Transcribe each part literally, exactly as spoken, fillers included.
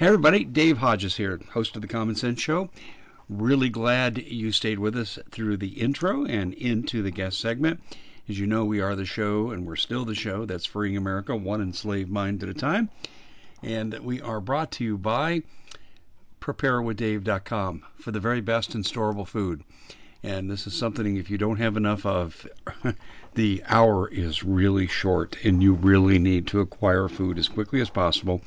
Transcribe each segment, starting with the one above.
Hey everybody, Dave Hodges here, host of the Common Sense Show. Really glad you stayed with us through the intro and into the guest segment. As you know, we are the show, and we're still the show that's freeing America one enslaved mind at a time. And we are brought to you by prepare with dave dot com for the very best in storable food. And this is something, if you don't have enough of, the hour is really short and you really need to acquire food as quickly as possible.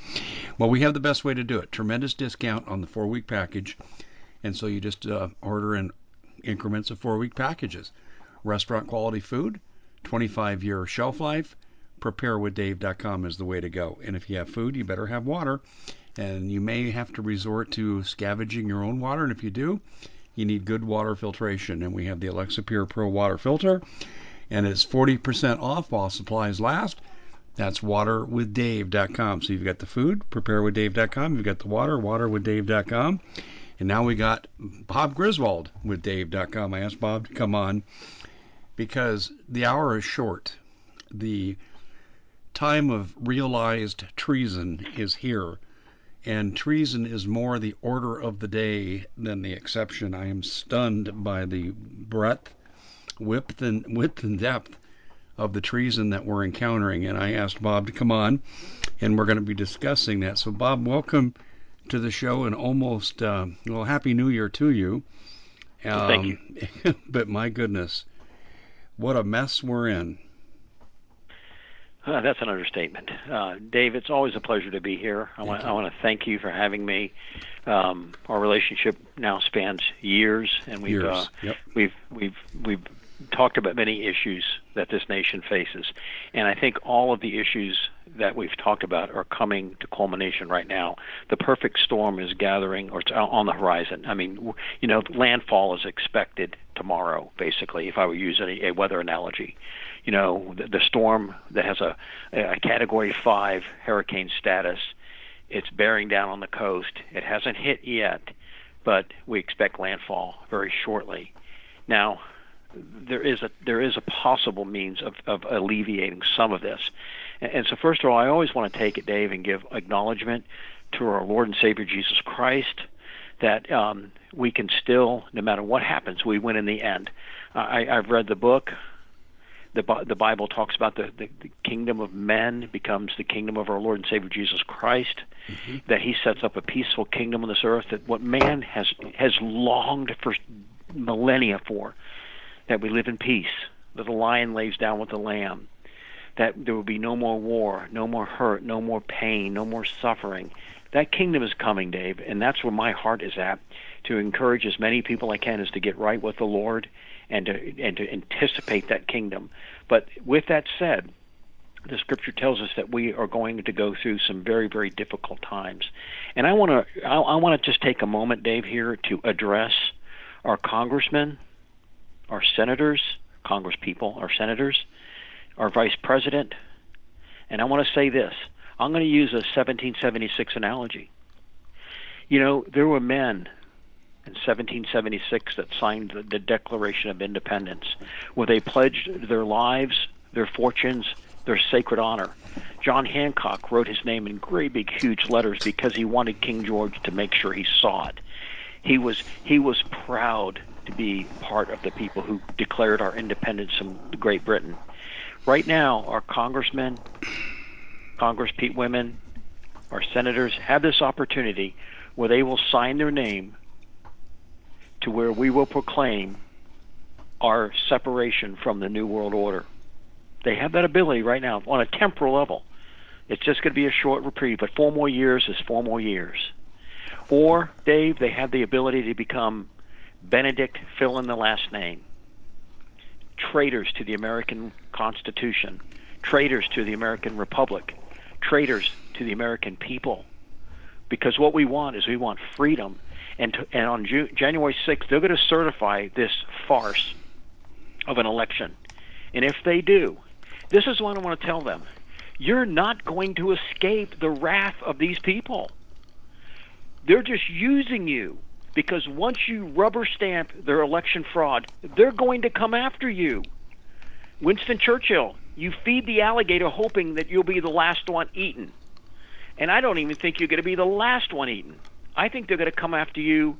Well, we have the best way to do it. Tremendous discount on the four-week package. And so you just uh, order in increments of four-week packages. Restaurant-quality food, twenty-five year shelf life. prepare with dave dot com is the way to go. And if you have food, you better have water. And you may have to resort to scavenging your own water. And if you do, you need good water filtration, and we have the Alexa Pure Pro water filter, and it's forty percent off while supplies last. That's water with dave dot com. So you've got the food, prepare with dave dot com. You've got the water, water with dave dot com. And now we got Bob Griswold with dave dot com. I asked Bob to come on because the hour is short. The time of realized treason is here. And treason is more the order of the day than the exception. I am stunned by the breadth, width, and width and depth of the treason that we're encountering. And I asked Bob to come on, and we're going to be discussing that. So, Bob, welcome to the show, and almost, uh, well, Happy New Year to you. Um, Thank you. But my goodness, what a mess we're in. Uh, that's an understatement. Uh, Dave, it's always a pleasure to be here. I want, I want to thank you for having me. Um, our relationship now spans years, and we've, years. Uh, yep. we've, we've, we've talked about many issues that this nation faces. And I think all of the issues that we've talked about are coming to culmination right now. The perfect storm is gathering, or it's on the horizon. I mean, you know, landfall is expected tomorrow, basically, if I were using a, a weather analogy. You know, the, the storm that has a, a Category five hurricane status, it's bearing down on the coast. It hasn't hit yet, but we expect landfall very shortly. Now, there is a there is a possible means of, of alleviating some of this. And, and so, first of all, I always want to take it, Dave, and give acknowledgement to our Lord and Savior Jesus Christ that um, we can still, no matter what happens, we win in the end. I, I've read the book. The, the Bible talks about the, the, the kingdom of men becomes the kingdom of our Lord and Savior Jesus Christ, mm-hmm. that he sets up a peaceful kingdom on this earth, that what man has has longed for millennia for, that we live in peace, that the lion lays down with the lamb, that there will be no more war, no more hurt, no more pain, no more suffering. That kingdom is coming, Dave, and that's where my heart is at, to encourage as many people I can as to get right with the Lord and to, and to anticipate that kingdom. But with that said, the Scripture tells us that we are going to go through some very, very difficult times. And I want to I, I want to just take a moment, Dave, here to address our congressmen, our senators, congresspeople, our senators, our vice president. And I want to say this. I'm going to use a seventeen seventy-six analogy. You know, there were men in seventeen seventy-six that signed the, the Declaration of Independence, where they pledged their lives, their fortunes, their sacred honor. John Hancock wrote his name in great big huge letters because he wanted King George to make sure he saw it. He was he was proud to be part of the people who declared our independence from Great Britain. Right now, our congressmen, congresspeople, our senators have this opportunity where they will sign their name to where we will proclaim our separation from the New World Order. They have that ability right now on a temporal level. It's just going to be a short reprieve, but four more years is four more years. Or, Dave, they have the ability to become Benedict, fill in the last name, traitors to the American Constitution, traitors to the American Republic, traitors to the American people. Because what we want is we want freedom. And, to, and on June, January sixth, they're going to certify this farce of an election. And if they do, this is what I want to tell them. You're not going to escape the wrath of these people. They're just using you, because once you rubber stamp their election fraud, they're going to come after you. Winston Churchill, you feed the alligator hoping that you'll be the last one eaten. And I don't even think you're going to be the last one eaten. I think they're going to come after you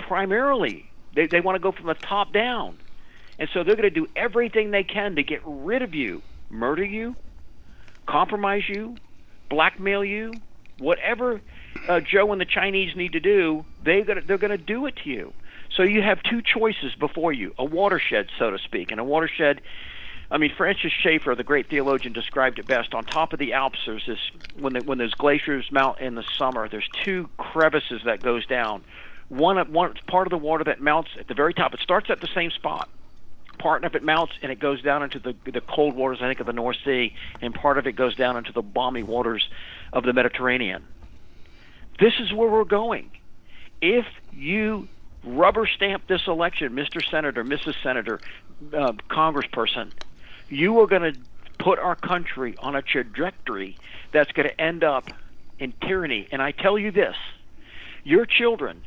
primarily. They, they want to go from the top down. And so they're going to do everything they can to get rid of you, murder you, compromise you, blackmail you, whatever uh, Joe and the Chinese need to do, they're going to, they're going to do it to you. So you have two choices before you, a watershed, so to speak. And a watershed, I mean, Francis Schaeffer, the great theologian, described it best. On top of the Alps, there's this, when, the, when those glaciers melt in the summer, there's two crevices that goes down. One, one part of the water that melts at the very top, it starts at the same spot. Part of it melts and it goes down into the the cold waters, I think, of the North Sea, and part of it goes down into the balmy waters of the Mediterranean. This is where we're going. If you rubber stamp this election, Mister Senator, Missus Senator, uh, Congressperson, you are going to put our country on a trajectory that's going to end up in tyranny. And I tell you this, your children,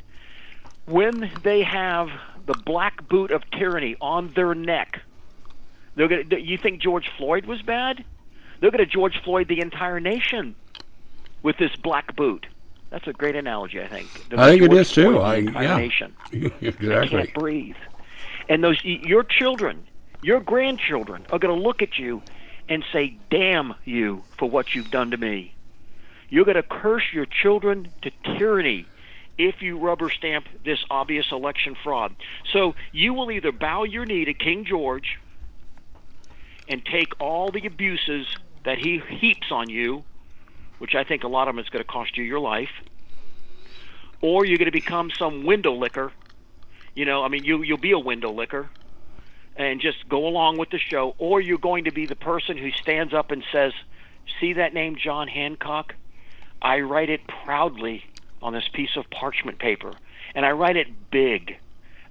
when they have the black boot of tyranny on their neck, they're going to, you think George Floyd was bad? They're going to George Floyd the entire nation with this black boot. That's a great analogy, I think. I think George it is, too. I, yeah. Nation. Exactly. They can't breathe. And those, your children, your grandchildren are going to look at you and say, damn you for what you've done to me. You're going to curse your children to tyranny if you rubber stamp this obvious election fraud. So you will either bow your knee to King George and take all the abuses that he heaps on you, which I think a lot of them is going to cost you your life, or you're going to become some window licker. You know, I mean, you, you'll be a window licker and just go along with the show, or you're going to be the person who stands up and says, see that name, John Hancock? I write it proudly on this piece of parchment paper, and I write it big.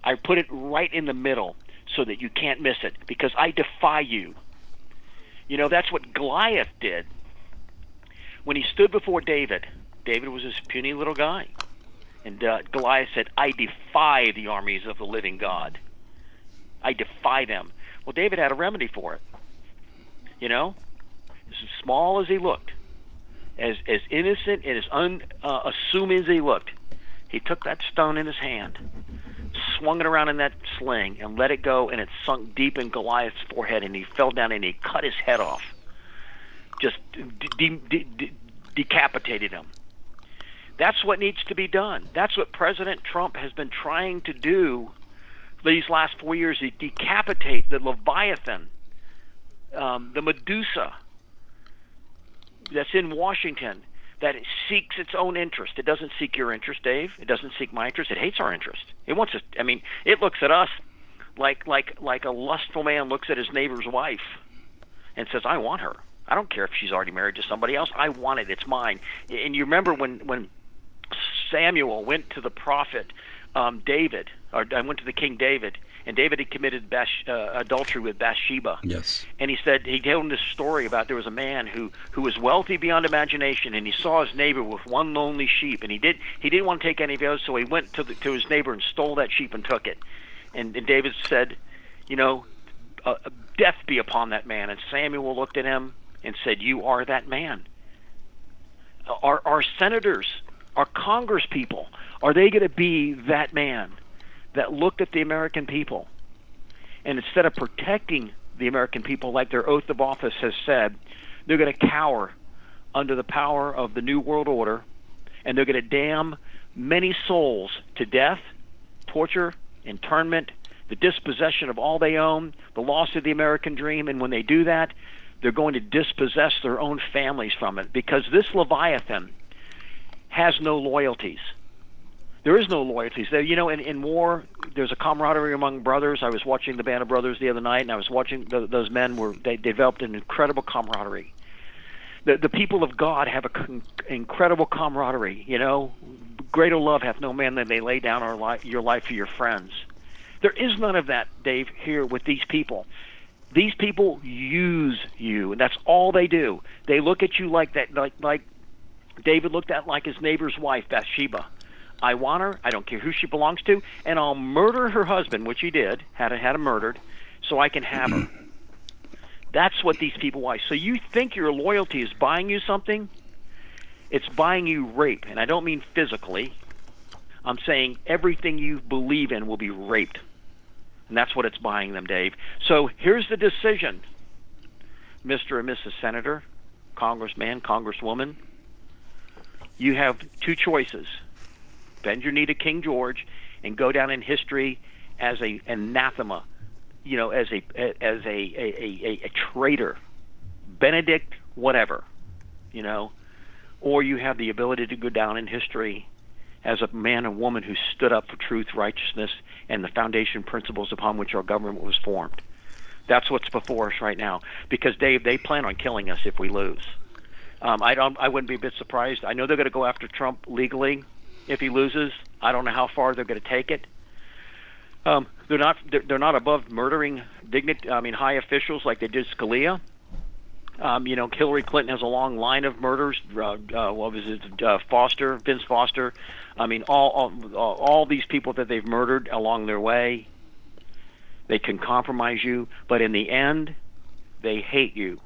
I put it right in the middle so that you can't miss it, because I defy you. You know, that's what Goliath did when he stood before David. David was this puny little guy, and uh, Goliath said, I defy the armies of the living God. I defy them. Well, David had a remedy for it. You know, as small as he looked, As, as innocent and as unassuming uh, as he looked, he took that stone in his hand, swung it around in that sling, and let it go, and it sunk deep in Goliath's forehead, and he fell down and he cut his head off, just de de de decapitated him. That's what needs to be done. That's what President Trump has been trying to do these last four years, to decapitate the Leviathan, um, the Medusa, that's in Washington, that it seeks its own interest. It doesn't seek your interest, Dave. It doesn't seek my interest. It hates our interest. It wants us. I mean, it looks at us like like like a lustful man looks at his neighbor's wife and says, I want her. I don't care if she's already married to somebody else. I want it. It's mine. And you remember when when Samuel went to the prophet um, David, or I went to the King David, and David had committed Bash, uh, adultery with Bathsheba. Yes. And he said, he told him this story about there was a man who, who was wealthy beyond imagination, and he saw his neighbor with one lonely sheep, and he, did, he didn't want to take any of those, so he went to, the, to his neighbor and stole that sheep and took it. And, and David said, you know, uh, death be upon that man. And Samuel looked at him and said, you are that man. Our, our senators, our congresspeople, are they going to be that man that looked at the American people, and instead of protecting the American people like their oath of office has said, they're going to cower under the power of the New World Order, and they're going to damn many souls to death, torture, internment, the dispossession of all they own, the loss of the American dream. And when they do that, they're going to dispossess their own families from it, because this Leviathan has no loyalties. There is no loyalties. There, you know, in, in war, there's a camaraderie among brothers. I was watching the Band of Brothers the other night, and I was watching the, those men were they developed an incredible camaraderie. The, the people of God have an incredible camaraderie. You know, greater love hath no man than they lay down our li your life for your friends. There is none of that, Dave, here with these people. These people use you, and that's all they do. They look at you like that, like like David looked at like his neighbor's wife, Bathsheba. I want her, I don't care who she belongs to, and I'll murder her husband, which he did, had, had him murdered, so I can have her. That's what these people want. So you think your loyalty is buying you something? It's buying you rape, and I don't mean physically. I'm saying everything you believe in will be raped, and that's what it's buying them, Dave. So here's the decision, Mister and Missus Senator, Congressman, Congresswoman. You have two choices. Bend your knee to King George and go down in history as a anathema, you know, as a as a a, a, a traitor, Benedict whatever, you know, or you have the ability to go down in history as a man and woman who stood up for truth, righteousness, and the foundation principles upon which our government was formed. That's what's before us right now. Because, Dave, they plan on killing us if we lose. Um, I don't. I wouldn't be a bit surprised. I know they're going to go after Trump legally if he loses. I don't know how far they're going to take it. Um, they're not. They're, they're not above murdering dignity. I mean, high officials like they did Scalia. Um, you know, Hillary Clinton has a long line of murders. Uh, uh, what was it? Uh, Foster, Vince Foster. I mean, all, all all these people that they've murdered along their way. They can compromise you, but in the end, they hate you.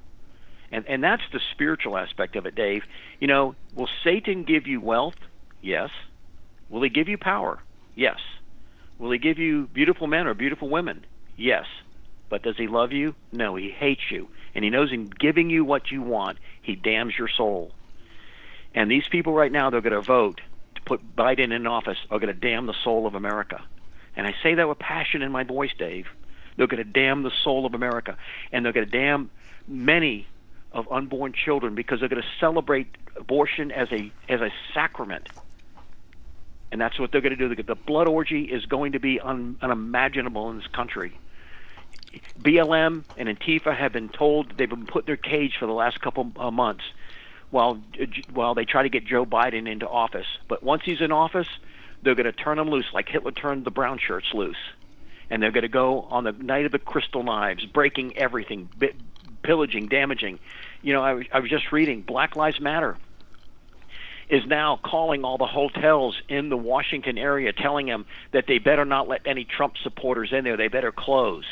And and that's the spiritual aspect of it, Dave. You know, will Satan give you wealth? Yes. Will he give you power? Yes. Will he give you beautiful men or beautiful women? Yes. But does he love you? No, he hates you. And he knows in giving you what you want, he damns your soul. And these people right now, they're going to vote to put Biden in office, are going to damn the soul of America. And I say that with passion in my voice, Dave. They're going to damn the soul of America. And they're going to damn many of unborn children because they're going to celebrate abortion as a as a sacrament, and that's what they're going to do. The blood orgy is going to be un, unimaginable in this country. B L M and Antifa have been told they've been put in their cage for the last couple uh, months, while while they try to get Joe Biden into office. But once he's in office, they're going to turn him loose, like Hitler turned the brown shirts loose, and they're going to go on the night of the crystal knives, breaking everything. Bit, pillaging, damaging. You know, I was, I was just reading Black Lives Matter is now calling all the hotels in the Washington area, telling them that they better not let any Trump supporters in there. They better close.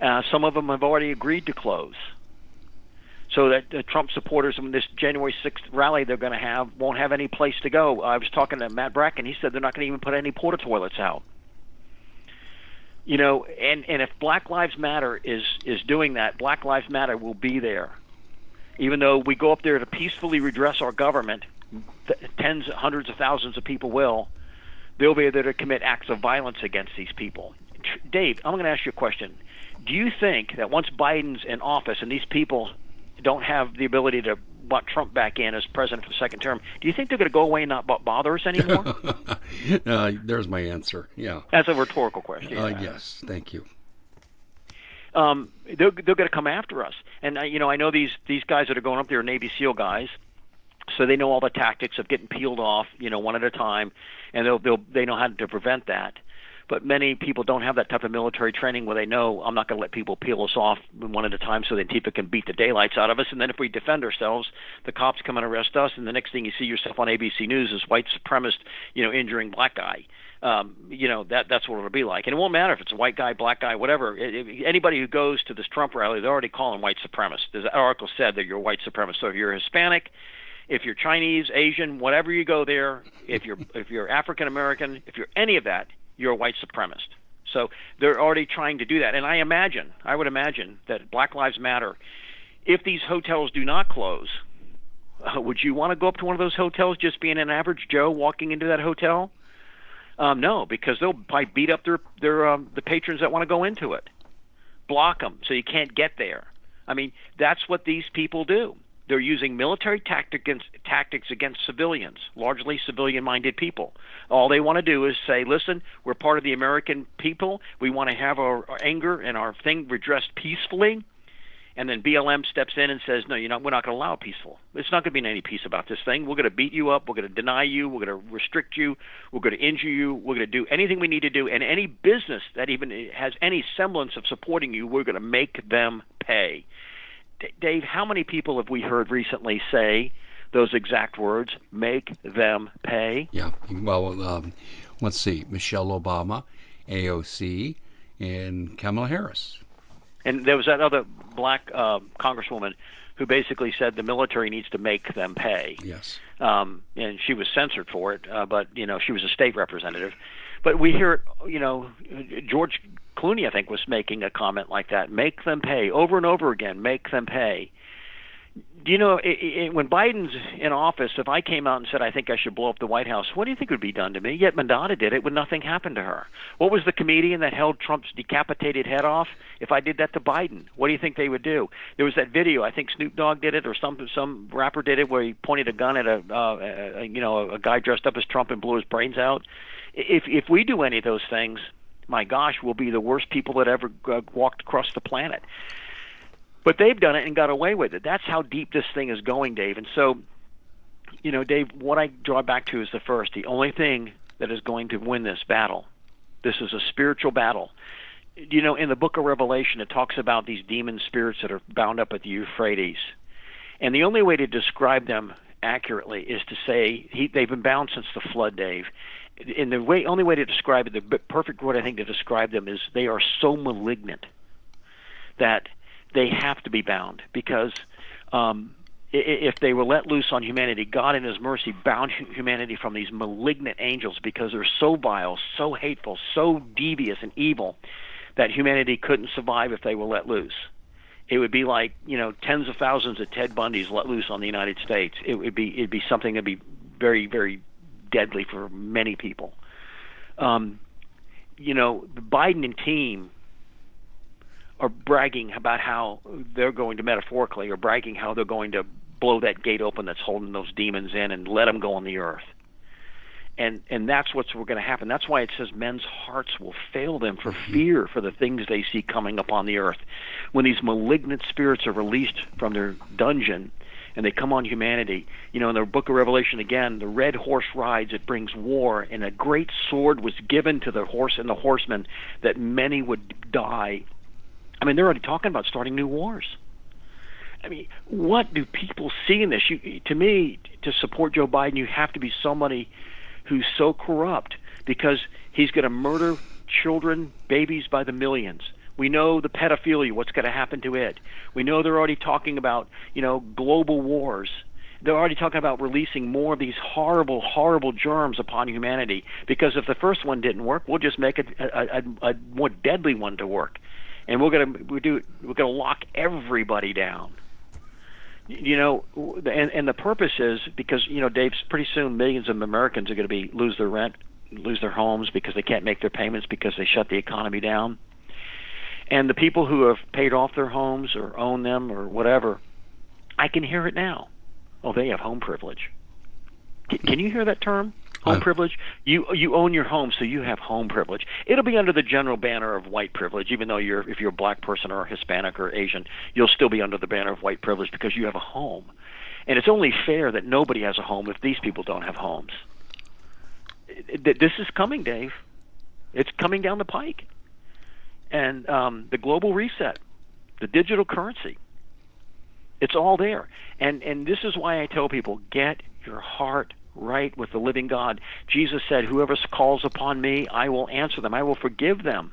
Uh, some of them have already agreed to close, so that the Trump supporters in this January sixth rally they're going to have won't have any place to go. I was talking to Matt Bracken. He said they're not going to even put any porta toilets out. You know, and, and if Black Lives Matter is, is doing that, Black Lives Matter will be there. Even though we go up there to peacefully redress our government, th tens, hundreds of thousands of people will, they'll be there to commit acts of violence against these people. Dave, I'm going to ask you a question. Do you think that once Biden's in office and these people don't have the ability to vote Trump back in as president for the second term, do you think they're going to go away and not bother us anymore? uh, there's my answer. Yeah, that's a rhetorical question. Yeah. Uh, yes, thank you. Um, they're they're going to come after us, and uh, you know, I know these these guys that are going up there are Navy SEAL guys, so they know all the tactics of getting peeled off, you know, one at a time, and they'll they'll they know how to prevent that. But many people don't have that type of military training where they know I'm not going to let people peel us off one at a time so that Antifa can beat the daylights out of us. And then if we defend ourselves, the cops come and arrest us. And the next thing you see yourself on A B C News is white supremacist, you know, injuring black guy. Um, you know, that that's what it'll be like. And it won't matter if it's a white guy, black guy, whatever. It, it, anybody who goes to this Trump rally, they're already calling white supremacist. There's an article said that you're a white supremacist. So if you're Hispanic, if you're Chinese, Asian, whatever you go there, if you're, if you're African-American, if you're any of that, you're a white supremacist. So they're already trying to do that. And I imagine, I would imagine that Black Lives Matter, if these hotels do not close, uh, would you want to go up to one of those hotels just being an average Joe walking into that hotel? Um, no, because they'll probably beat up their, their, um, the patrons that want to go into it. Block them so you can't get there. I mean, that's what these people do. They're using military tactic against, tactics against civilians, largely civilian-minded people. All they want to do is say, listen, we're part of the American people. We want to have our, our anger and our thing redressed peacefully. And then B L M steps in and says, no, you're not, we're not going to allow peaceful. It's not going to be any peace about this thing. We're going to beat you up. We're going to deny you. We're going to restrict you. We're going to injure you. We're going to do anything we need to do. And any business that even has any semblance of supporting you, we're going to make them pay. Dave, how many people have we heard recently say those exact words, make them pay? Yeah, well, um, let's see, Michelle Obama, A O C, and Kamala Harris. And there was that other black uh, congresswoman who basically said the military needs to make them pay. Yes. Um, and she was censored for it, uh, but, you know, she was a state representative. But we hear, you know, George Clooney, I think, was making a comment like that. Make them pay over and over again. Make them pay. Do you know, it, it, when Biden's in office, if I came out and said, I think I should blow up the White House, what do you think would be done to me? Yet Madonna did it when nothing happened to her. What was the comedian that held Trump's decapitated head off? If I did that to Biden, what do you think they would do? There was that video, I think Snoop Dogg did it or some some rapper did it, where he pointed a gun at a, uh, a you know, a guy dressed up as Trump and blew his brains out. If if we do any of those things, my gosh, we'll be the worst people that ever uh, walked across the planet. But they've done it and got away with it. That's how deep this thing is going, Dave. And so, you know, Dave, what I draw back to is the first. The only thing that is going to win this battle, this is a spiritual battle. You know, in the book of Revelation, it talks about these demon spirits that are bound up at the Euphrates. And the only way to describe them accurately is to say he, they've been bound since the flood, Dave. And the way, only way to describe it, the perfect word I think to describe them is they are so malignant that they have to be bound, because um, if they were let loose on humanity, God in his mercy bound humanity from these malignant angels, because they're so vile, so hateful, so devious and evil that humanity couldn't survive if they were let loose. It would be like, you know, tens of thousands of Ted Bundys let loose on the United States. It would be it'd be something that'd be very, very deadly for many people. Um, you know, the Biden and team are bragging about how they're going to, metaphorically, or bragging how they're going to blow that gate open that's holding those demons in and let them go on the earth. And and that's what's going to happen. That's why it says men's hearts will fail them for fear for the things they see coming upon the earth. When these malignant spirits are released from their dungeon and they come on humanity, you know, in the book of Revelation again, the red horse rides, it brings war, and a great sword was given to the horse and the horsemen, that many would die. I mean, they're already talking about starting new wars. I mean, what do people see in this? You, to me, to support Joe Biden, you have to be somebody who's so corrupt, because he's going to murder children, babies by the millions. We know the pedophilia, what's going to happen to it. We know they're already talking about, you know, global wars. They're already talking about releasing more of these horrible, horrible germs upon humanity, because if the first one didn't work, we'll just make a, a, a, a more deadly one to work. And we're gonna we do we're gonna lock everybody down, you know. And and the purpose is because, you know, Dave, pretty soon millions of Americans are gonna be lose their rent, lose their homes, because they can't make their payments because they shut the economy down. And the people who have paid off their homes or own them or whatever, I can hear it now. Oh, they have home privilege. Can, can you hear that term? Home privilege? You you own your home, so you have home privilege. It'll be under the general banner of white privilege, even though you're if you're a black person or Hispanic or Asian, you'll still be under the banner of white privilege because you have a home. And it's only fair that nobody has a home if these people don't have homes. This is coming, Dave. It's coming down the pike. And um, the global reset, the digital currency, it's all there. And and this is why I tell people, get your heart right with the living God. Jesus said, whoever calls upon me, I will answer them. I will forgive them.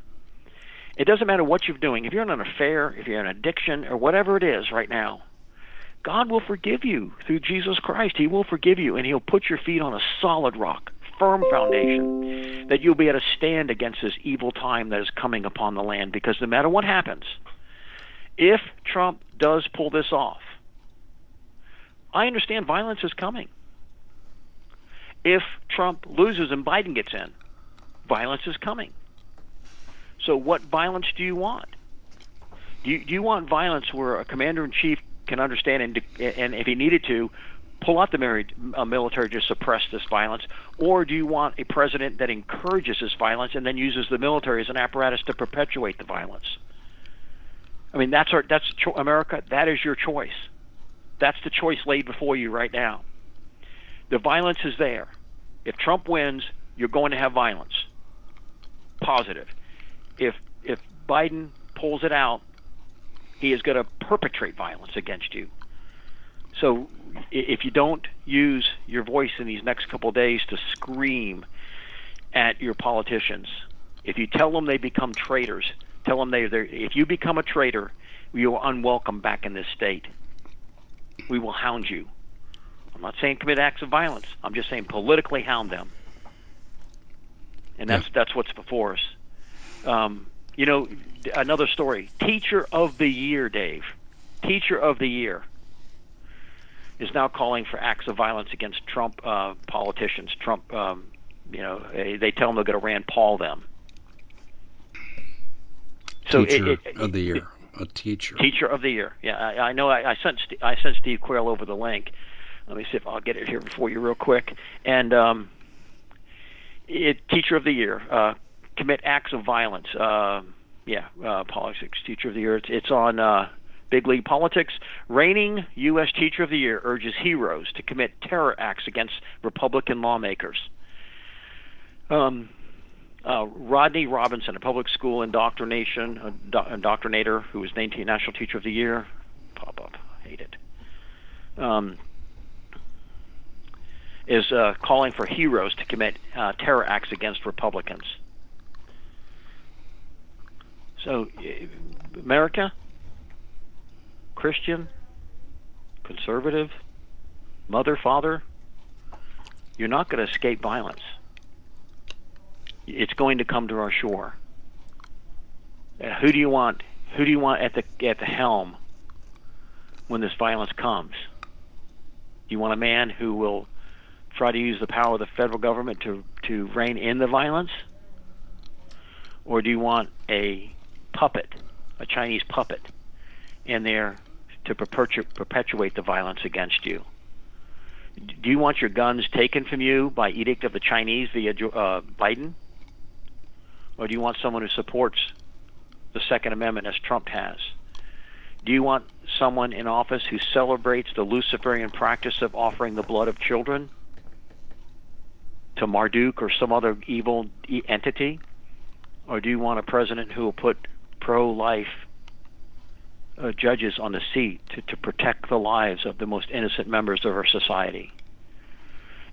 It doesn't matter what you're doing. If you're in an affair, if you're in an addiction, or whatever it is right now, God will forgive you through Jesus Christ. He will forgive you, and he'll put your feet on a solid rock, firm foundation, that you'll be at a stand against this evil time that is coming upon the land. Because no matter what happens, if Trump does pull this off, I understand violence is coming. If Trump loses and Biden gets in, violence is coming. So what violence do you want? Do you, do you want violence where a commander-in-chief can understand and, and if he needed to, pull out the military to suppress this violence? Or do you want a president that encourages this violence and then uses the military as an apparatus to perpetuate the violence? I mean, that's, our, that's cho- America, that is your choice. That's the choice laid before you right now. The violence is there. If Trump wins, you're going to have violence. Positive. If if Biden pulls it out, he is going to perpetrate violence against you. So if you don't use your voice in these next couple of days to scream at your politicians, if you tell them they become traitors, tell them they they're, if you become a traitor, you are unwelcome back in this state. we will hound you. I'm not saying commit acts of violence. I'm just saying politically hound them. And that's, yeah. that's what's before us. Um, you know, another story. Teacher of the year, Dave. Teacher of the year is now calling for acts of violence against Trump uh, politicians. Trump, um, you know, they, they tell them they're going to Rand Paul them. So teacher it, it, of the year. It, a teacher. Teacher of the year. Yeah, I, I know. I, I sent St- I sent Steve Quayle over the link. Let me see if I'll get it here before you real quick. And um, it teacher of the year. Uh, commit acts of violence. Uh, yeah, uh, politics. Teacher of the year. It's, it's on uh, Big League Politics. Reigning U S Teacher of the Year urges heroes to commit terror acts against Republican lawmakers. Um. Uh, Rodney Robinson, a public school indoctrination uh, do- indoctrinator who was named to National Teacher of the Year. Pop up, I hate it. Um, is uh, calling for heroes to commit uh, terror acts against Republicans. So, America, Christian, conservative, mother, father, you're not going to escape violence. It's going to come to our shore. Uh, who do you want? Who do you want at the at the helm when this violence comes? You want a man who will try to use the power of the federal government to, to rein in the violence? Or do you want a puppet, a Chinese puppet, in there to perpetu- perpetuate the violence against you? Do you want your guns taken from you by edict of the Chinese via uh, Biden? Or do you want someone who supports the Second Amendment as Trump has? Do you want someone in office who celebrates the Luciferian practice of offering the blood of children to Marduk or some other evil entity? Or do you want a president who will put pro-life uh, judges on the seat to, to protect the lives of the most innocent members of our society?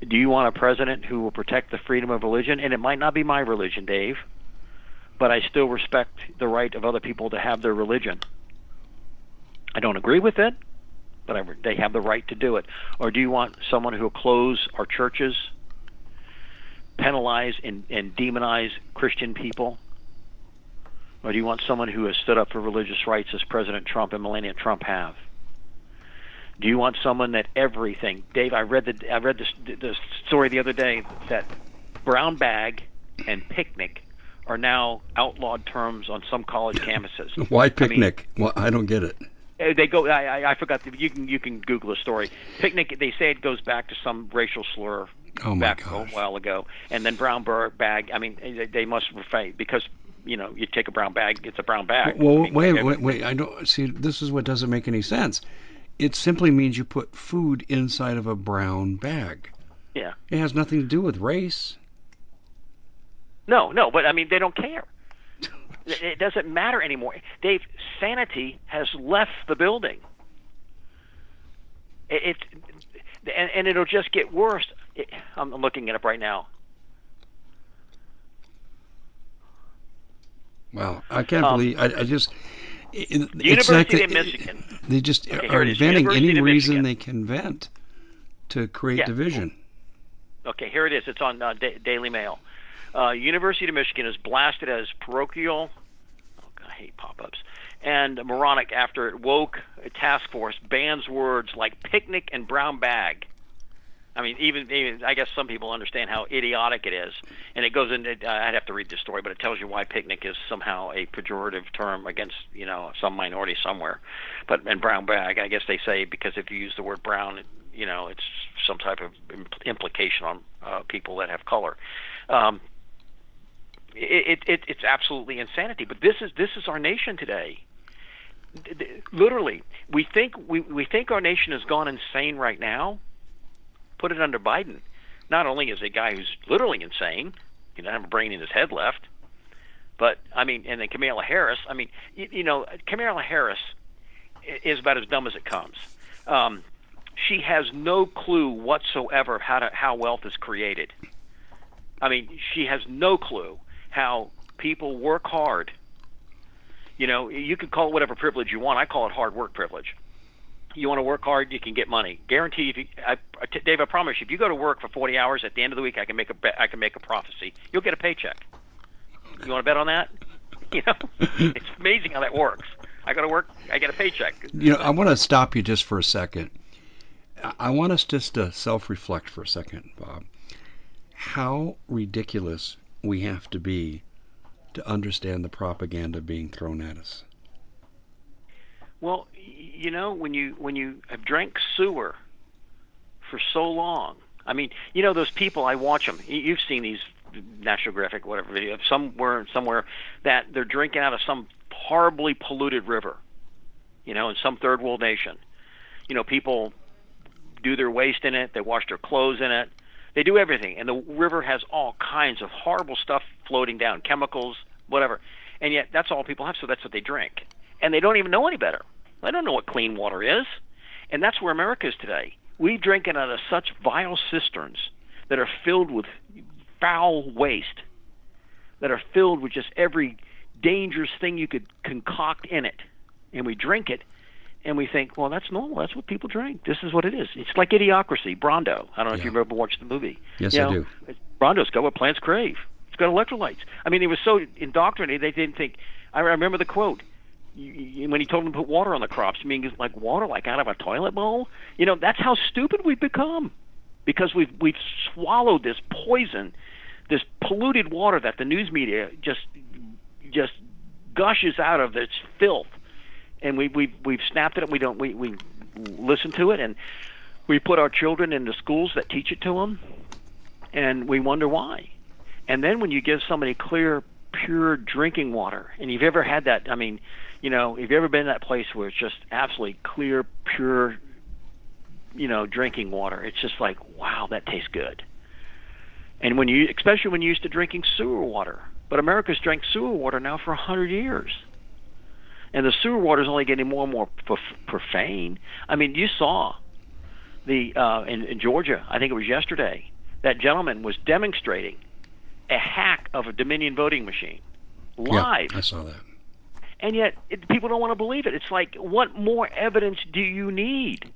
Do you want a president who will protect the freedom of religion? And it might not be my religion, Dave, but I still respect the right of other people to have their religion. I don't agree with it, but I, they have the right to do it. Or do you want someone who will close our churches, penalize and, and demonize Christian people? Or do you want someone who has stood up for religious rights as President Trump and Melania Trump have? Do you want someone that everything, Dave? I read the I read this, this story the other day that brown bag and picnic are now outlawed terms on some college campuses. Why picnic? I mean, well, I don't get it. They go. I I forgot. You can you can Google the story. Picnic. They say it goes back to some racial slur oh my back gosh. a while ago. And then brown bag. I mean, they must refrain because. You know, you take a brown bag, it's a brown bag. Well, I mean, wait, wait, wait. I don't see. This is what doesn't make any sense. It simply means you put food inside of a brown bag. Yeah. It has nothing to do with race. No, no, but I mean, they don't care. It doesn't matter anymore. Dave, sanity has left the building. It, it and, and it'll just get worse. It, I'm looking it up right now. Wow, I can't um, believe I, I just it, University like of they, Michigan. They just okay, are inventing University any reason they can invent to create yeah. division. Okay, here it is. It's on uh, da- Daily Mail. Uh, University of Michigan is blasted as parochial. Oh, God, I hate pop-ups and moronic after it woke a task force bans words like picnic and brown bag. I mean, even, even I guess some people understand how idiotic it is, and it goes into. Uh, I'd have to read the story, but it tells you why picnic is somehow a pejorative term against you know some minority somewhere. But and brown bag, I guess they say because if you use the word brown, you know it's some type of impl- implication on uh, people that have color. Um, it, it, it it's absolutely insanity. But this is this is our nation today. D- d- literally, we think we, we think our nation has gone insane right now. Put it under Biden. Not only is a guy who's literally insane, he doesn't have a brain in his head left, but I mean, and then Kamala Harris. I mean, you, you know, Kamala Harris is about as dumb as it comes. Um, she has no clue whatsoever how to, how wealth is created. I mean, she has no clue how people work hard. You know, you can call it whatever privilege you want. I call it hard work privilege. you want to work hard, you can get money. Guaranteed, if you, I, Dave, I promise you, if you go to work for forty hours, at the end of the week, I can make a, I can make a prophecy. You'll get a paycheck. You want to bet on that? You know, it's amazing how that works. I go to work, I get a paycheck. You know, I want to stop you just for a second. I want us just to self-reflect for a second, Bob. How ridiculous we have to be to understand the propaganda being thrown at us. Well, you know, when you when you have drank sewer for so long, I mean, you know, those people, I watch them. You've seen these National Geographic, whatever video, somewhere somewhere that they're drinking out of some horribly polluted river, you know, in some third world nation. You know, people do their waste in it, they wash their clothes in it, they do everything, and the river has all kinds of horrible stuff floating down, chemicals, whatever. And yet that's all people have, so that's what they drink. And they don't even know any better. They don't know what clean water is. And that's where America is today. We drink it out of such vile cisterns that are filled with foul waste, that are filled with just every dangerous thing you could concoct in it. And we drink it, and we think, well, that's normal. That's what people drink. This is what it is. It's like Idiocracy, Brondo. I don't know yeah. if you've ever watched the movie. Yes, you know, I do. Brondo's got what plants crave. It's got electrolytes. I mean, it was so indoctrinated, they didn't think. I remember the quote. When he told them to put water on the crops, I mean, like water, like out of a toilet bowl. You know, that's how stupid we've become, because we've we've swallowed this poison, this polluted water that the news media just just gushes out of. This filth, and we we we've snapped it up. We don't we we listen to it, and we put our children into schools that teach it to them, and we wonder why. And then when you give somebody clear, pure drinking water, and you've ever had that, I mean. You know, if you've ever been to that place where it's just absolutely clear, pure, you know, drinking water, it's just like, wow, that tastes good. And when you, especially when you're used to drinking sewer water. But America's drank sewer water now for one hundred years. And the sewer water is only getting more and more profane. I mean, you saw the uh, in, in Georgia, I think it was yesterday, that gentleman was demonstrating a hack of a Dominion voting machine live. Yeah, I saw that. And yet, it, people don't want to believe it. It's like, what more evidence do you need?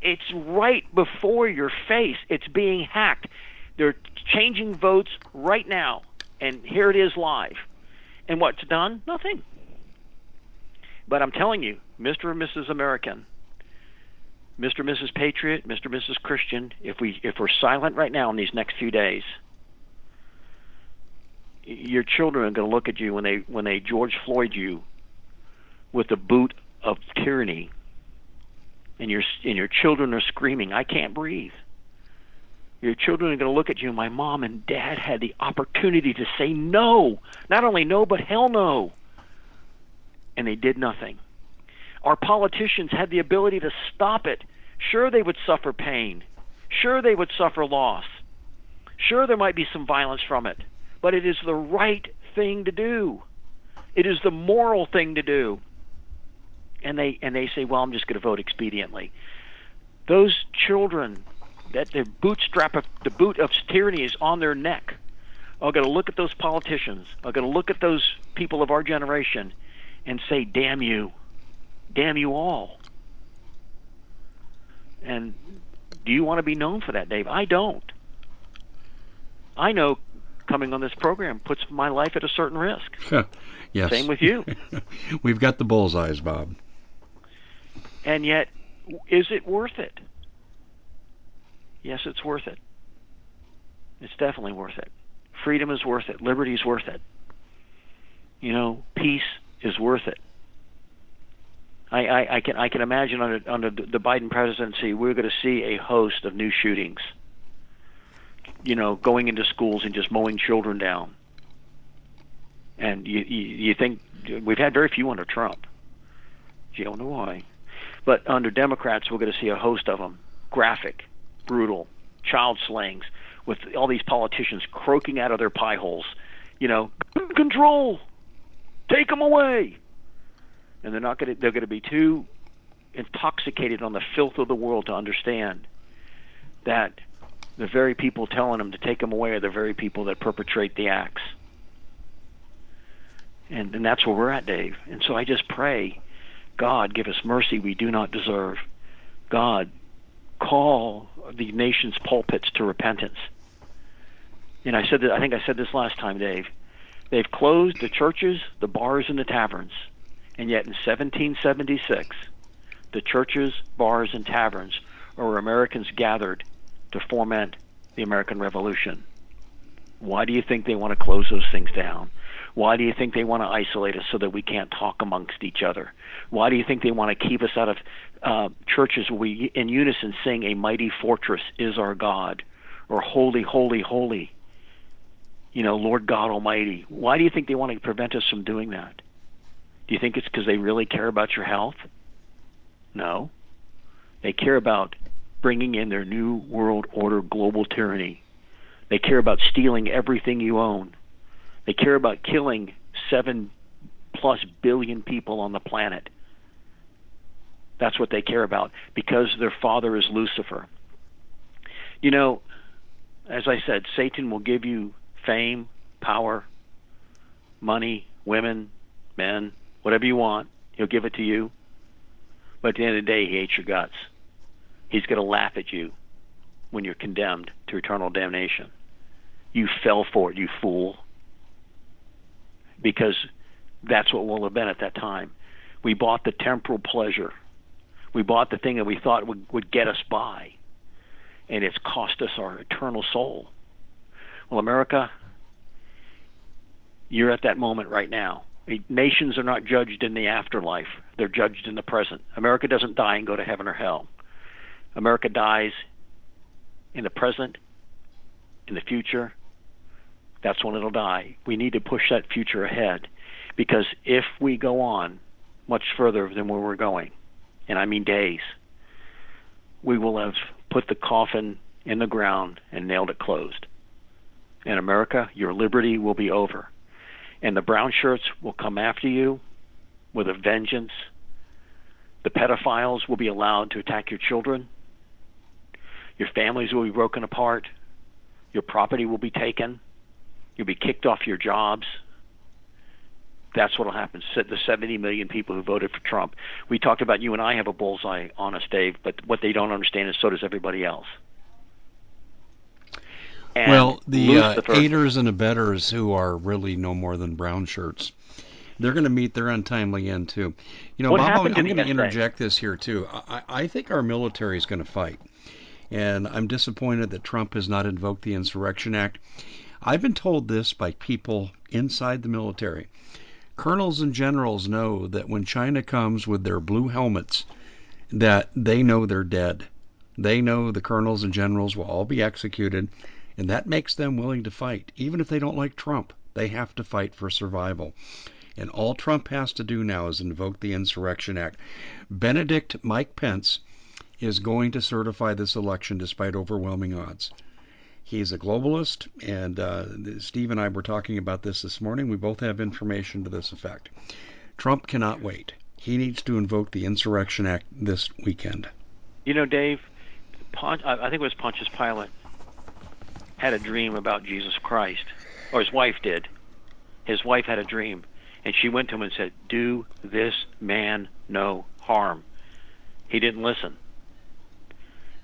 It's right before your face. It's being hacked. They're changing votes right now, and here it is live. And what's done? Nothing. But I'm telling you, Mister and Missus American, Mister and Missus Patriot, Mister and Missus Christian, if we if we're silent right now in these next few days, your children are going to look at you when they when they George Floyd you with the boot of tyranny, and your and your children are screaming, "I can't breathe." Your children are going to look at you. My mom and dad had the opportunity to say no, not only no, but hell no, and they did nothing. Our politicians had the ability to stop it. Sure, they would suffer pain. Sure, they would suffer loss. Sure, there might be some violence from it. But it is the right thing to do. It is the moral thing to do. And they and they say, well, I'm just going to vote expediently. Those children, that the bootstrap of the boot of tyranny is on their neck, are going to look at those politicians, are going to look at those people of our generation, and say, damn you, damn you all. And do you want to be known for that, Dave? I don't. I know. Coming on this program puts my life at a certain risk. Yes. Same with you. We've got the bullseyes, Bob. And yet, is it worth it? Yes, it's worth it. It's definitely worth it. Freedom is worth it. Liberty is worth it. You know, peace is worth it. I, I, I can I can imagine under under the Biden presidency, we're going to see a host of new shootings. You know, going into schools and just mowing children down. And you, you, you think we've had very few under Trump. You don't know why. But under Democrats, we're going to see a host of them. Graphic, brutal, child slayings, with all these politicians croaking out of their pie holes. You know, control, take them away. And they're not going to, they're going to be too intoxicated on the filth of the world to understand that the very people telling them to take them away are the very people that perpetrate the acts. And, and that's where we're at, Dave. And so I just pray God, give us mercy we do not deserve. God, call the nation's pulpits to repentance. And I said that, I think I said this last time, Dave. They've closed the churches, the bars, and the taverns. And yet in seventeen seventy-six, the churches, bars, and taverns are where Americans gathered to foment the American Revolution. Why do you think they want to close those things down? Why do you think they want to isolate us so that we can't talk amongst each other? Why do you think they want to keep us out of uh, churches where we in unison sing, "A mighty fortress is our God," or "Holy, holy, holy, you know, Lord God Almighty"? Why do you think they want to prevent us from doing that? Do you think it's because they really care about your health? No. They care about bringing in their new world order global tyranny. They care about stealing everything you own. They care about killing seven plus billion people on the planet. That's what they care about, because their father is Lucifer. You know, as I said, Satan will give you fame, power, money, women, men, whatever you want. He'll give it to you. But at the end of the day, he hates your guts. He's going to laugh at you when you're condemned to eternal damnation. You fell for it, you fool. Because that's what we'll have been at that time. We bought the temporal pleasure. We bought the thing that we thought would, would get us by. And it's cost us our eternal soul. Well, America, you're at that moment right now. Nations are not judged in the afterlife. They're judged in the present. America doesn't die and go to heaven or hell. America dies in the present, in the future. That's when it'll die. We need to push that future ahead, because if we go on much further than where we're going, and I mean days, we will have put the coffin in the ground and nailed it closed. In America, your liberty will be over. And the brown shirts will come after you with a vengeance. The pedophiles will be allowed to attack your children. Your families will be broken apart. Your property will be taken. You'll be kicked off your jobs. That's what will happen. The seventy million people who voted for Trump. We talked about, you and I have a bullseye on us, Dave, but what they don't understand is so does everybody else. And well, the uh, haters and abettors, who are really no more than brown shirts, they're going to meet their untimely end, too. You know, what Bob, I'm, I'm going to interject this here, too. I, I think our military is going to fight. And I'm disappointed that Trump has not invoked the Insurrection Act. I've been told this by people inside the military. Colonels and generals know that when China comes with their blue helmets, that they know they're dead. They know the colonels and generals will all be executed, and that makes them willing to fight. Even if they don't like Trump, they have to fight for survival. And all Trump has to do now is invoke the Insurrection Act. Benedict Mike Pence is going to certify this election despite overwhelming odds. He's a globalist, and uh, Steve and I were talking about this this morning. We both have information to this effect. Trump cannot wait. He needs to invoke the Insurrection Act this weekend. You know, Dave, Pont- I think it was Pontius Pilate had a dream about Jesus Christ, or his wife did. His wife had a dream, and she went to him and said, "Do this man no harm." He didn't listen.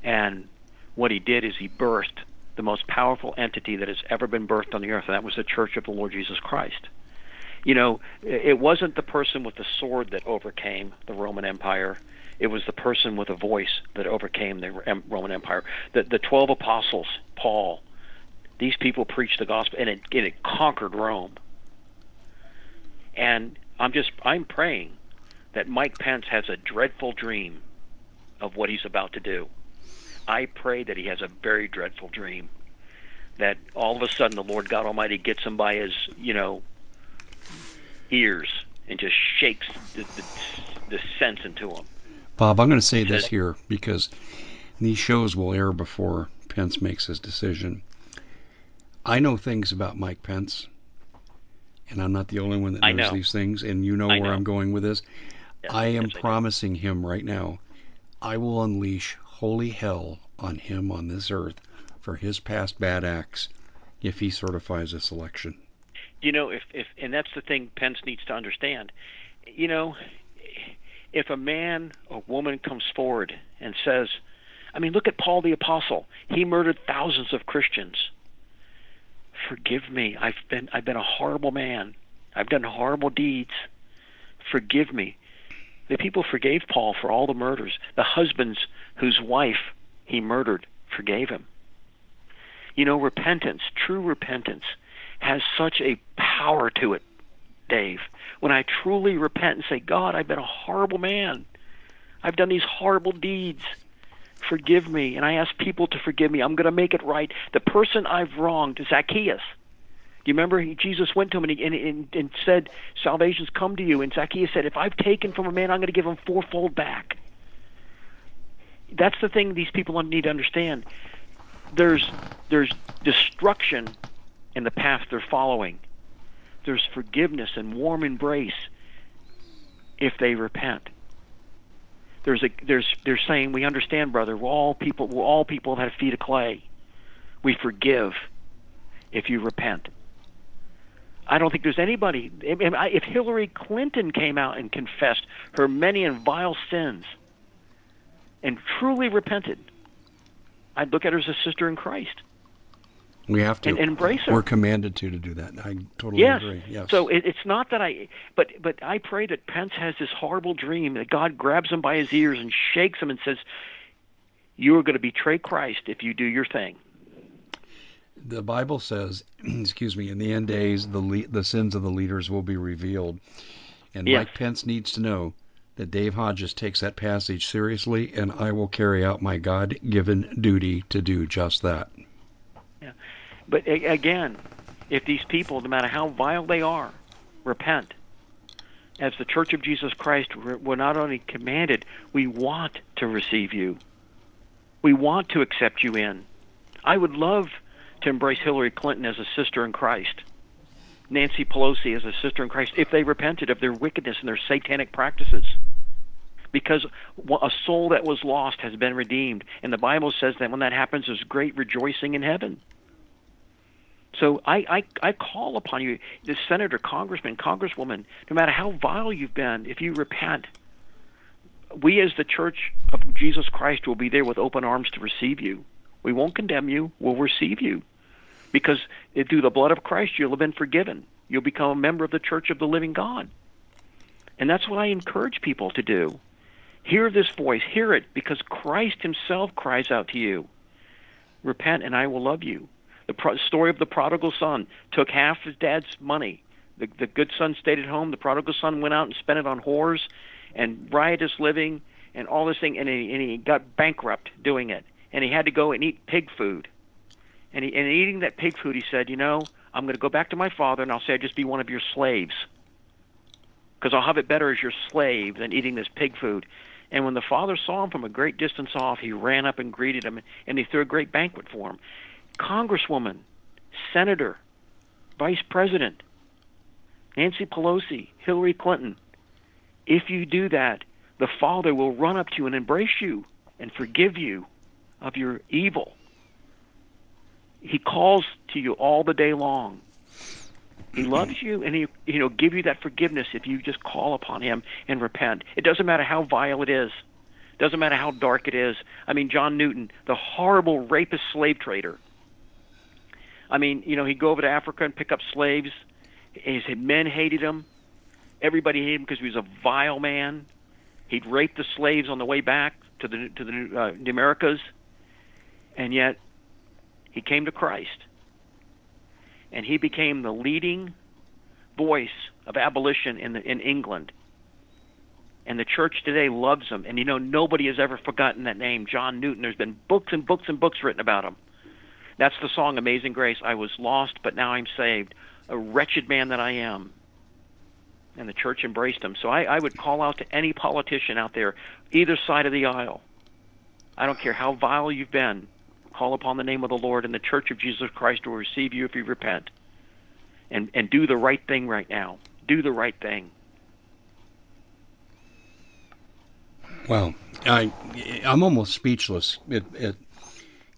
And what he did is he burst the most powerful entity that has ever been birthed on the earth, and that was the Church of the Lord Jesus Christ. You know, it wasn't the person with the sword that overcame the Roman Empire. It was the person with a voice that overcame the Roman Empire. The, the twelve apostles, Paul, these people preached the gospel, and it, and it conquered Rome. And I'm just, I'm praying that Mike Pence has a dreadful dream of what he's about to do. I pray that he has a very dreadful dream, that all of a sudden the Lord God Almighty gets him by his, you know, ears and just shakes the, the, the sense into him. Bob, I'm going to say this here, because these shows will air before Pence makes his decision. I know things about Mike Pence, and I'm not the only one that knows know. these things, and you know I where know. I'm going with this. Yes, I am yes, I promising know. him right now, I will unleash holy hell on him on this earth for his past bad acts if he certifies this election. You know, if, if and that's the thing Pence needs to understand. You know, if a man or woman comes forward and says, I mean, look at Paul the Apostle. He murdered thousands of Christians. Forgive me. I've been, I've been a horrible man. I've done horrible deeds. Forgive me. The people forgave Paul for all the murders. The husbands whose wife he murdered forgave him. You know, repentance, true repentance, has such a power to it, Dave. When I truly repent and say, God, I've been a horrible man. I've done these horrible deeds. Forgive me. And I ask people to forgive me. I'm going to make it right. The person I've wronged, Zacchaeus. Do you remember he, Jesus went to him and, he, and, and, and said, salvation's come to you. And Zacchaeus said, if I've taken from a man, I'm going to give him fourfold back. That's the thing these people need to understand. There's, there's destruction in the path they're following. There's forgiveness and warm embrace if they repent. There's a, there's, they're saying, we understand, brother, we're all people, we're all people that have feet of clay. We forgive if you repent. I don't think there's anybody, if Hillary Clinton came out and confessed her many and vile sins and truly repented, I'd look at her as a sister in Christ. We have to and embrace her. We're commanded to to do that. I totally yes. agree. Yes. So it, it's not that I, but but I pray that Pence has this horrible dream that God grabs him by his ears and shakes him and says, "You are going to betray Christ if you do your thing." The Bible says, excuse me, in the end days, the le the sins of the leaders will be revealed. And yes. Mike Pence needs to know that Dave Hodges takes that passage seriously, and I will carry out my God-given duty to do just that. Yeah. But again, if these people, no matter how vile they are, repent, as the Church of Jesus Christ, we're not only commanded, we want to receive you. We want to accept you in. I would love to embrace Hillary Clinton as a sister in Christ, Nancy Pelosi as a sister in Christ, if they repented of their wickedness and their satanic practices. Because a soul that was lost has been redeemed. And the Bible says that when that happens, there's great rejoicing in heaven. So I, I, I call upon you, the senator, congressman, congresswoman, no matter how vile you've been, if you repent, we as the Church of Jesus Christ will be there with open arms to receive you. We won't condemn you. We'll receive you. Because through the blood of Christ, you'll have been forgiven. You'll become a member of the Church of the living God. And that's what I encourage people to do. Hear this voice. Hear it, because Christ himself cries out to you. Repent, and I will love you. The pro story of the prodigal son took half his dad's money. The, the good son stayed at home. The prodigal son went out and spent it on whores and riotous living and all this thing, and he, and he got bankrupt doing it. And he had to go and eat pig food. And, he, and eating that pig food, he said, you know, I'm going to go back to my father, and I'll say I'll just be one of your slaves, because I'll have it better as your slave than eating this pig food. And when the father saw him from a great distance off, he ran up and greeted him, and he threw a great banquet for him. Congresswoman, senator, vice president, Nancy Pelosi, Hillary Clinton, if you do that, the father will run up to you and embrace you and forgive you of your evil. He calls to you all the day long. He loves you, and he, you know, give you that forgiveness if you just call upon him and repent. It doesn't matter how vile it is. It doesn't matter how dark it is. I mean, John Newton, the horrible rapist slave trader. I mean, you know, he'd go over to Africa and pick up slaves. His men hated him. Everybody hated him because he was a vile man. He'd rape the slaves on the way back to the to the, uh, the Americas, and yet he came to Christ. And he became the leading voice of abolition in, the, in England. And the church today loves him. And, you know, nobody has ever forgotten that name, John Newton. There's been books and books and books written about him. That's the song, Amazing Grace. I was lost, but now I'm saved. A wretched man that I am. And the church embraced him. So I, I would call out to any politician out there, either side of the aisle. I don't care how vile you've been. Call upon the name of the Lord, and the Church of Jesus Christ will receive you if you repent. And and do the right thing right now. Do the right thing. Well, I I'm almost speechless at at,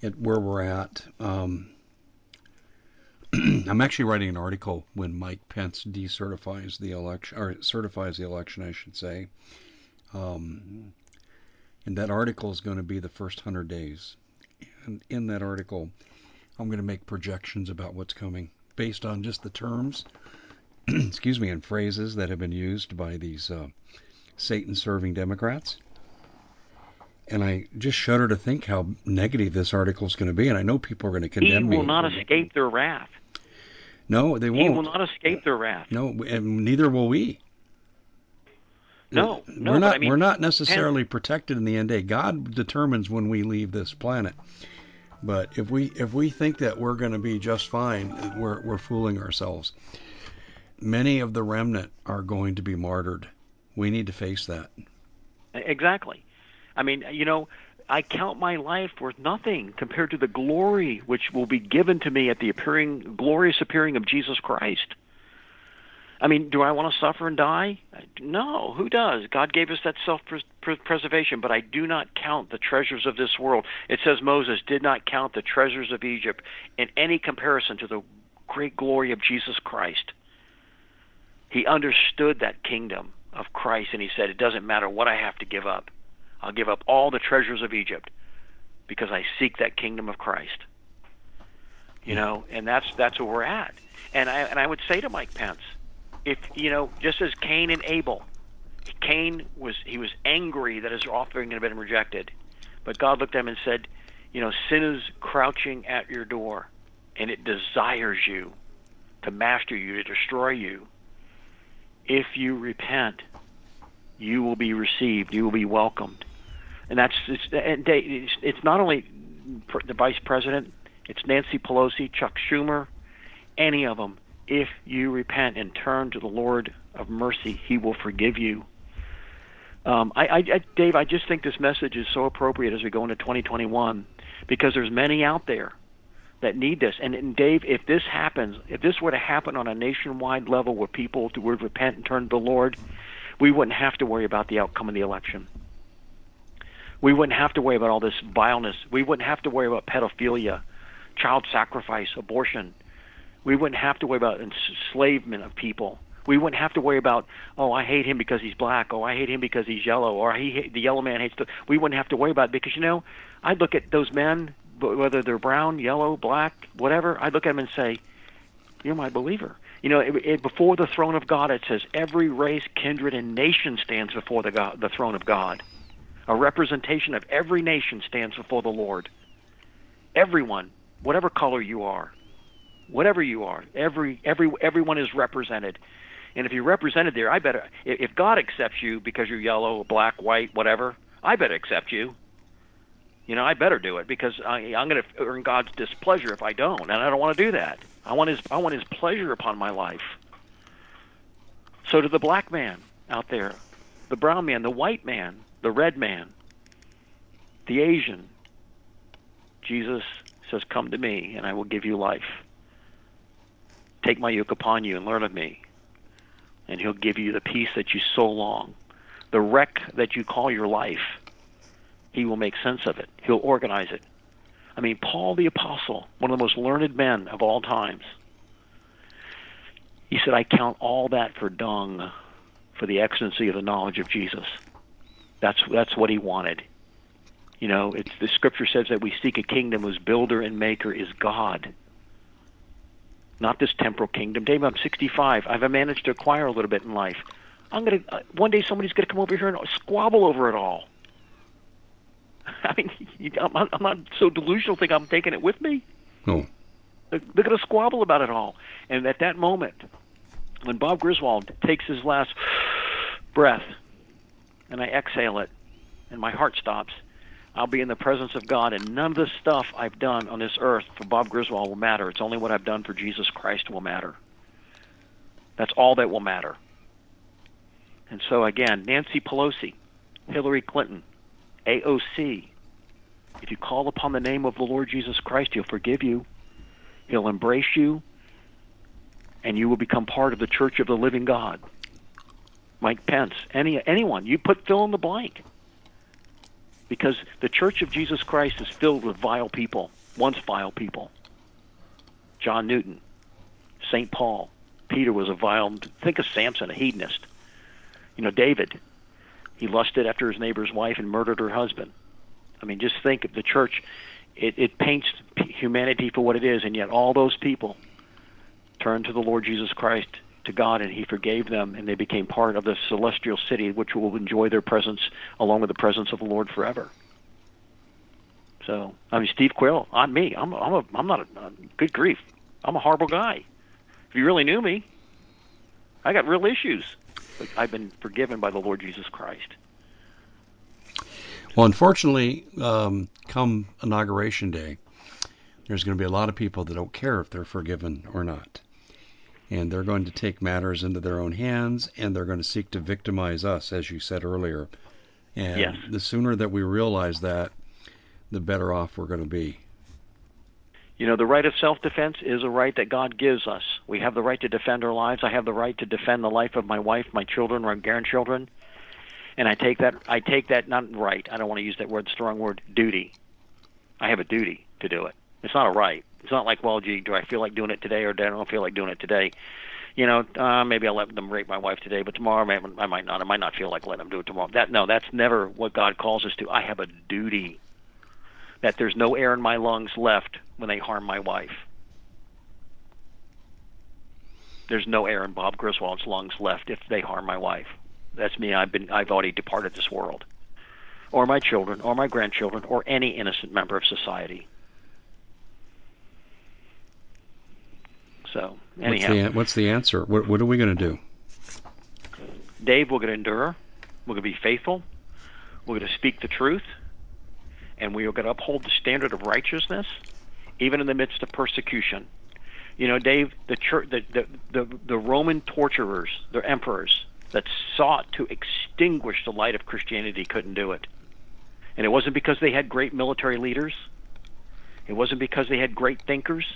at where we're at. Um, I'm actually writing an article when Mike Pence decertifies the election, or certifies the election, I should say. Um, and that article is going to be the first hundred days. And in that article, I'm going to make projections about what's coming based on just the terms, excuse me, and phrases that have been used by these uh, Satan-serving Democrats. And I just shudder to think how negative this article is going to be. And I know people are going to condemn me. He will not escape their wrath. No, they won't. He will not escape their wrath. No, and neither will we. No, no. We're not, I mean, we're not necessarily protected in the end day. God determines when we leave this planet. But if we if we think that we're going to be just fine, we're we're fooling ourselves. Many of the remnant are going to be martyred. We need to face that. Exactly. I mean, you know, I count my life worth nothing compared to the glory which will be given to me at the appearing, glorious appearing of Jesus Christ. I mean, do I want to suffer and die? No, who does? God gave us that self-preservation, but I do not count the treasures of this world. It says Moses did not count the treasures of Egypt in any comparison to the great glory of Jesus Christ. He understood that kingdom of Christ, and he said, it doesn't matter what I have to give up. I'll give up all the treasures of Egypt because I seek that kingdom of Christ. You know, and that's that's where we're at. And I and I would say to Mike Pence, if you know, just as Cain and Abel, Cain was he was angry that his offering had been rejected, but God looked at him and said, you know, sin is crouching at your door, and it desires you to master you, to destroy you. If you repent, you will be received, you will be welcomed. And that's it's, it's, it's not only the vice president, it's Nancy Pelosi, Chuck Schumer, any of them. If you repent and turn to the Lord of mercy, he will forgive you. Um, I, I, I, Dave, I just think this message is so appropriate as we go into twenty twenty-one, because there's many out there that need this. And, and Dave, if this happens, if this were to happen on a nationwide level where people would repent and turn to the Lord, we wouldn't have to worry about the outcome of the election. We wouldn't have to worry about all this vileness. We wouldn't have to worry about pedophilia, child sacrifice, abortion. We wouldn't have to worry about enslavement of people. We wouldn't have to worry about, oh, I hate him because he's black, or I hate him because he's yellow, or he, the yellow man hates the... We wouldn't have to worry about it because, you know, I'd look at those men, whether they're brown, yellow, black, whatever, I'd look at them and say, you're my believer. You know, it, it, before the throne of God, it says every race, kindred, and nation stands before the, God, the throne of God. A representation of every nation stands before the Lord. Everyone, whatever color you are, whatever you are, every every everyone is represented. And if you're represented there, I better, if God accepts you because you're yellow, black, white, whatever, I better accept you. You know, I better do it because I, I'm going to earn God's displeasure if I don't, and I don't want to do that. I want his I want his pleasure upon my life. So to the black man out there, the brown man, the white man, the red man, the Asian, Jesus says, come to me and I will give you life. Take my yoke upon you and learn of me, and he'll give you the peace that you so long. The wreck that you call your life, he will make sense of it. He'll organize it. I mean, Paul the Apostle, one of the most learned men of all times, he said, I count all that for dung, for the excellency of the knowledge of Jesus. That's that's what he wanted. You know, it's, the scripture says that we seek a kingdom whose builder and maker is God, not this temporal kingdom. Dave, I'm sixty-five. I've managed to acquire a little bit in life. I'm gonna uh, one day somebody's gonna come over here and squabble over it all. I mean, you, I'm, not, I'm not so delusional think I'm taking it with me. No. They're, they're going to squabble about it all. And at that moment, when Bob Griswold takes his last breath and I exhale it and my heart stops, I'll be in the presence of God, and none of the stuff I've done on this earth for Bob Griswold will matter. It's only what I've done for Jesus Christ will matter. That's all that will matter. And so, again, Nancy Pelosi, Hillary Clinton, A O C, if you call upon the name of the Lord Jesus Christ, he'll forgive you, he'll embrace you, and you will become part of the Church of the Living God. Mike Pence, any anyone, you put fill in the blank. Because the Church of Jesus Christ is filled with vile people, once vile people. John Newton, Saint Paul, Peter was a vile, think of Samson, a hedonist. You know, David. He lusted after his neighbor's wife and murdered her husband. I mean, just think of the church. It, it paints humanity for what it is, and yet all those people turned to the Lord Jesus Christ, to God, and he forgave them, and they became part of the celestial city, which will enjoy their presence along with the presence of the Lord forever. So, I mean, Steve Quayle, on me. I'm, I'm, a, I'm not a, a good grief. I'm a horrible guy. If you really knew me, I got real issues. But I've been forgiven by the Lord Jesus Christ. Well, unfortunately, um, come Inauguration Day, there's going to be a lot of people that don't care if they're forgiven or not. And they're going to take matters into their own hands, and they're going to seek to victimize us, as you said earlier. And yes. The sooner that we realize that, the better off we're going to be. You know, the right of self-defense is a right that God gives us. We have the right to defend our lives. I have the right to defend the life of my wife, my children, my grandchildren. And I take that, I take that, not right, I don't want to use that word, strong word, duty. I have a duty to do it. It's not a right. It's not like, well, gee, do I feel like doing it today, or do I don't feel like doing it today? You know, uh, maybe I'll let them rape my wife today, but tomorrow I might not. I might not feel like letting them do it tomorrow. That, no, that's never what God calls us to. I have a duty that there's no air in my lungs left when they harm my wife. There's no air in Bob Griswold's lungs left if they harm my wife. That's me. I've been. I've already departed this world, or my children, or my grandchildren, or any innocent member of society. So, anyhow. What's the, what's the answer? What, what are we going to do? Dave, we're going to endure. We're going to be faithful. We're going to speak the truth. And we are going to uphold the standard of righteousness, even in the midst of persecution. You know, Dave, the, church, the, the, the, the Roman torturers, their emperors, that sought to extinguish the light of Christianity couldn't do it. And it wasn't because they had great military leaders. It wasn't because they had great thinkers.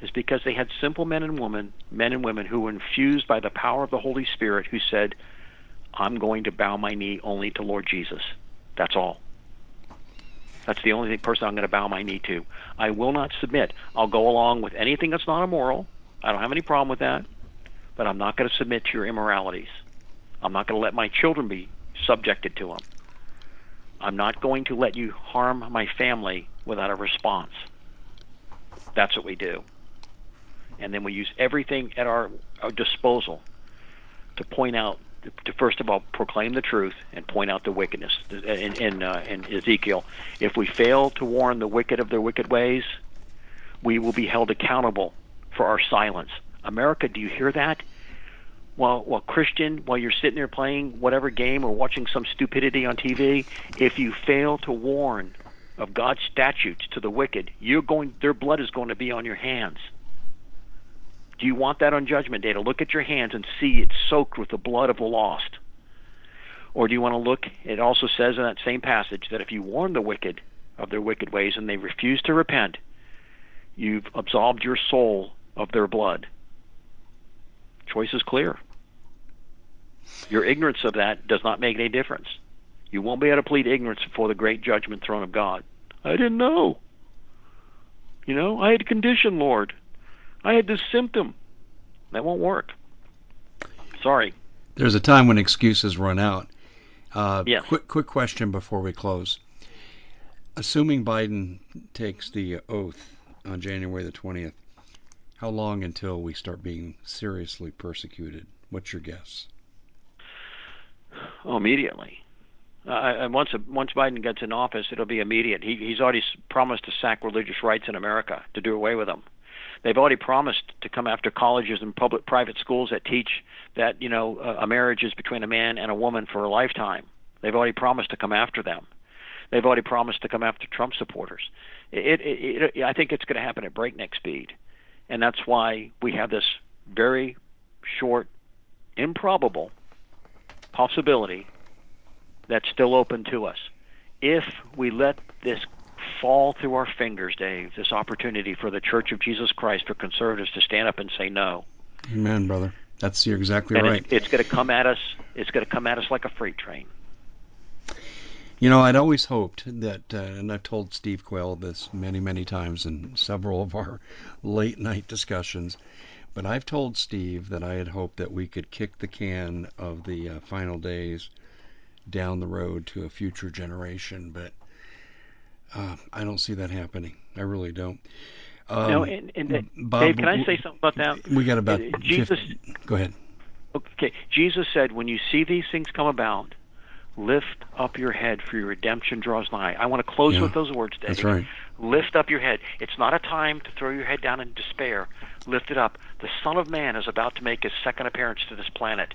Is because they had simple men and women, men and women who were infused by the power of the Holy Spirit, who said, I'm going to bow my knee only to Lord Jesus. That's all. That's the only person I'm going to bow my knee to. I will not submit. I'll go along with anything that's not immoral. I don't have any problem with that. But I'm not going to submit to your immoralities. I'm not going to let my children be subjected to them. I'm not going to let you harm my family without a response. That's what we do. And then we use everything at our, our disposal to point out, to, to first of all proclaim the truth and point out the wickedness. In, in, uh, in Ezekiel, if we fail to warn the wicked of their wicked ways, we will be held accountable for our silence. America, do you hear that? Well, well, Christian, while you're sitting there playing whatever game or watching some stupidity on T V, if you fail to warn of God's statutes to the wicked, you're going, their blood is going to be on your hands. Do you want that on Judgment Day, to look at your hands and see it soaked with the blood of the lost? Or do you want to look, it also says in that same passage that if you warn the wicked of their wicked ways and they refuse to repent, you've absolved your soul of their blood. Choice is clear. Your ignorance of that does not make any difference. You won't be able to plead ignorance before the great judgment throne of God. I didn't know. You know, I had a condition, Lord. I had this symptom. That won't work. Sorry. There's a time when excuses run out. Uh, yes. Quick, quick question before we close. Assuming Biden takes the oath on January the twentieth, how long until we start being seriously persecuted? What's your guess? Oh, immediately. Uh, and once a, once Biden gets in office, it'll be immediate. He, he's already promised to sack religious rights in America, to do away with them. They've already promised to come after colleges and public private schools that teach that, you know, a marriage is between a man and a woman for a lifetime. They've already promised to come after them. They've already promised to come after Trump supporters. It, it, it, I think it's going to happen at breakneck speed, and that's why we have this very short, improbable possibility that's still open to us. If we let this fall through our fingers, Dave, this opportunity for the Church of Jesus Christ, for conservatives to stand up and say no. Amen, brother. That's, you're exactly and right. It's, it's going to come at us. It's going to come at us like a freight train. You know, I'd always hoped that, uh, and I've told Steve Quayle this many, many times in several of our late night discussions, but I've told Steve that I had hoped that we could kick the can of the uh, final days down the road to a future generation, but uh, I don't see that happening. I really don't. Um, no, and, and Dave, Bob, Dave, can I say something about that? We got about Jesus. fifty Go ahead. Okay, Jesus said, "When you see these things come about, lift up your head, for your redemption draws nigh." I want to close yeah, with those words, Dave. That's right. Lift up your head. It's not a time to throw your head down in despair. Lift it up. The Son of Man is about to make his second appearance to this planet.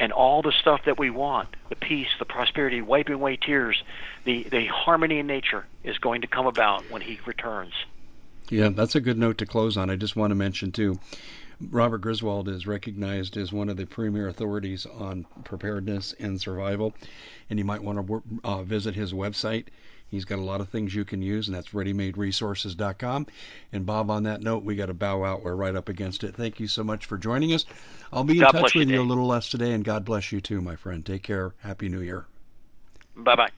And all the stuff that we want, the peace, the prosperity, wiping away tears, the, the harmony in nature is going to come about when he returns. Yeah, that's a good note to close on. I just want to mention, too, Robert Griswold is recognized as one of the premier authorities on preparedness and survival, and you might want to uh, visit his website. He's got a lot of things you can use, and that's ready made resources dot com. And, Bob, on that note, we got to bow out. We're right up against it. Thank you so much for joining us. I'll be in touch with you a little less today, and God bless you, too, my friend. Take care. Happy New Year. Bye-bye.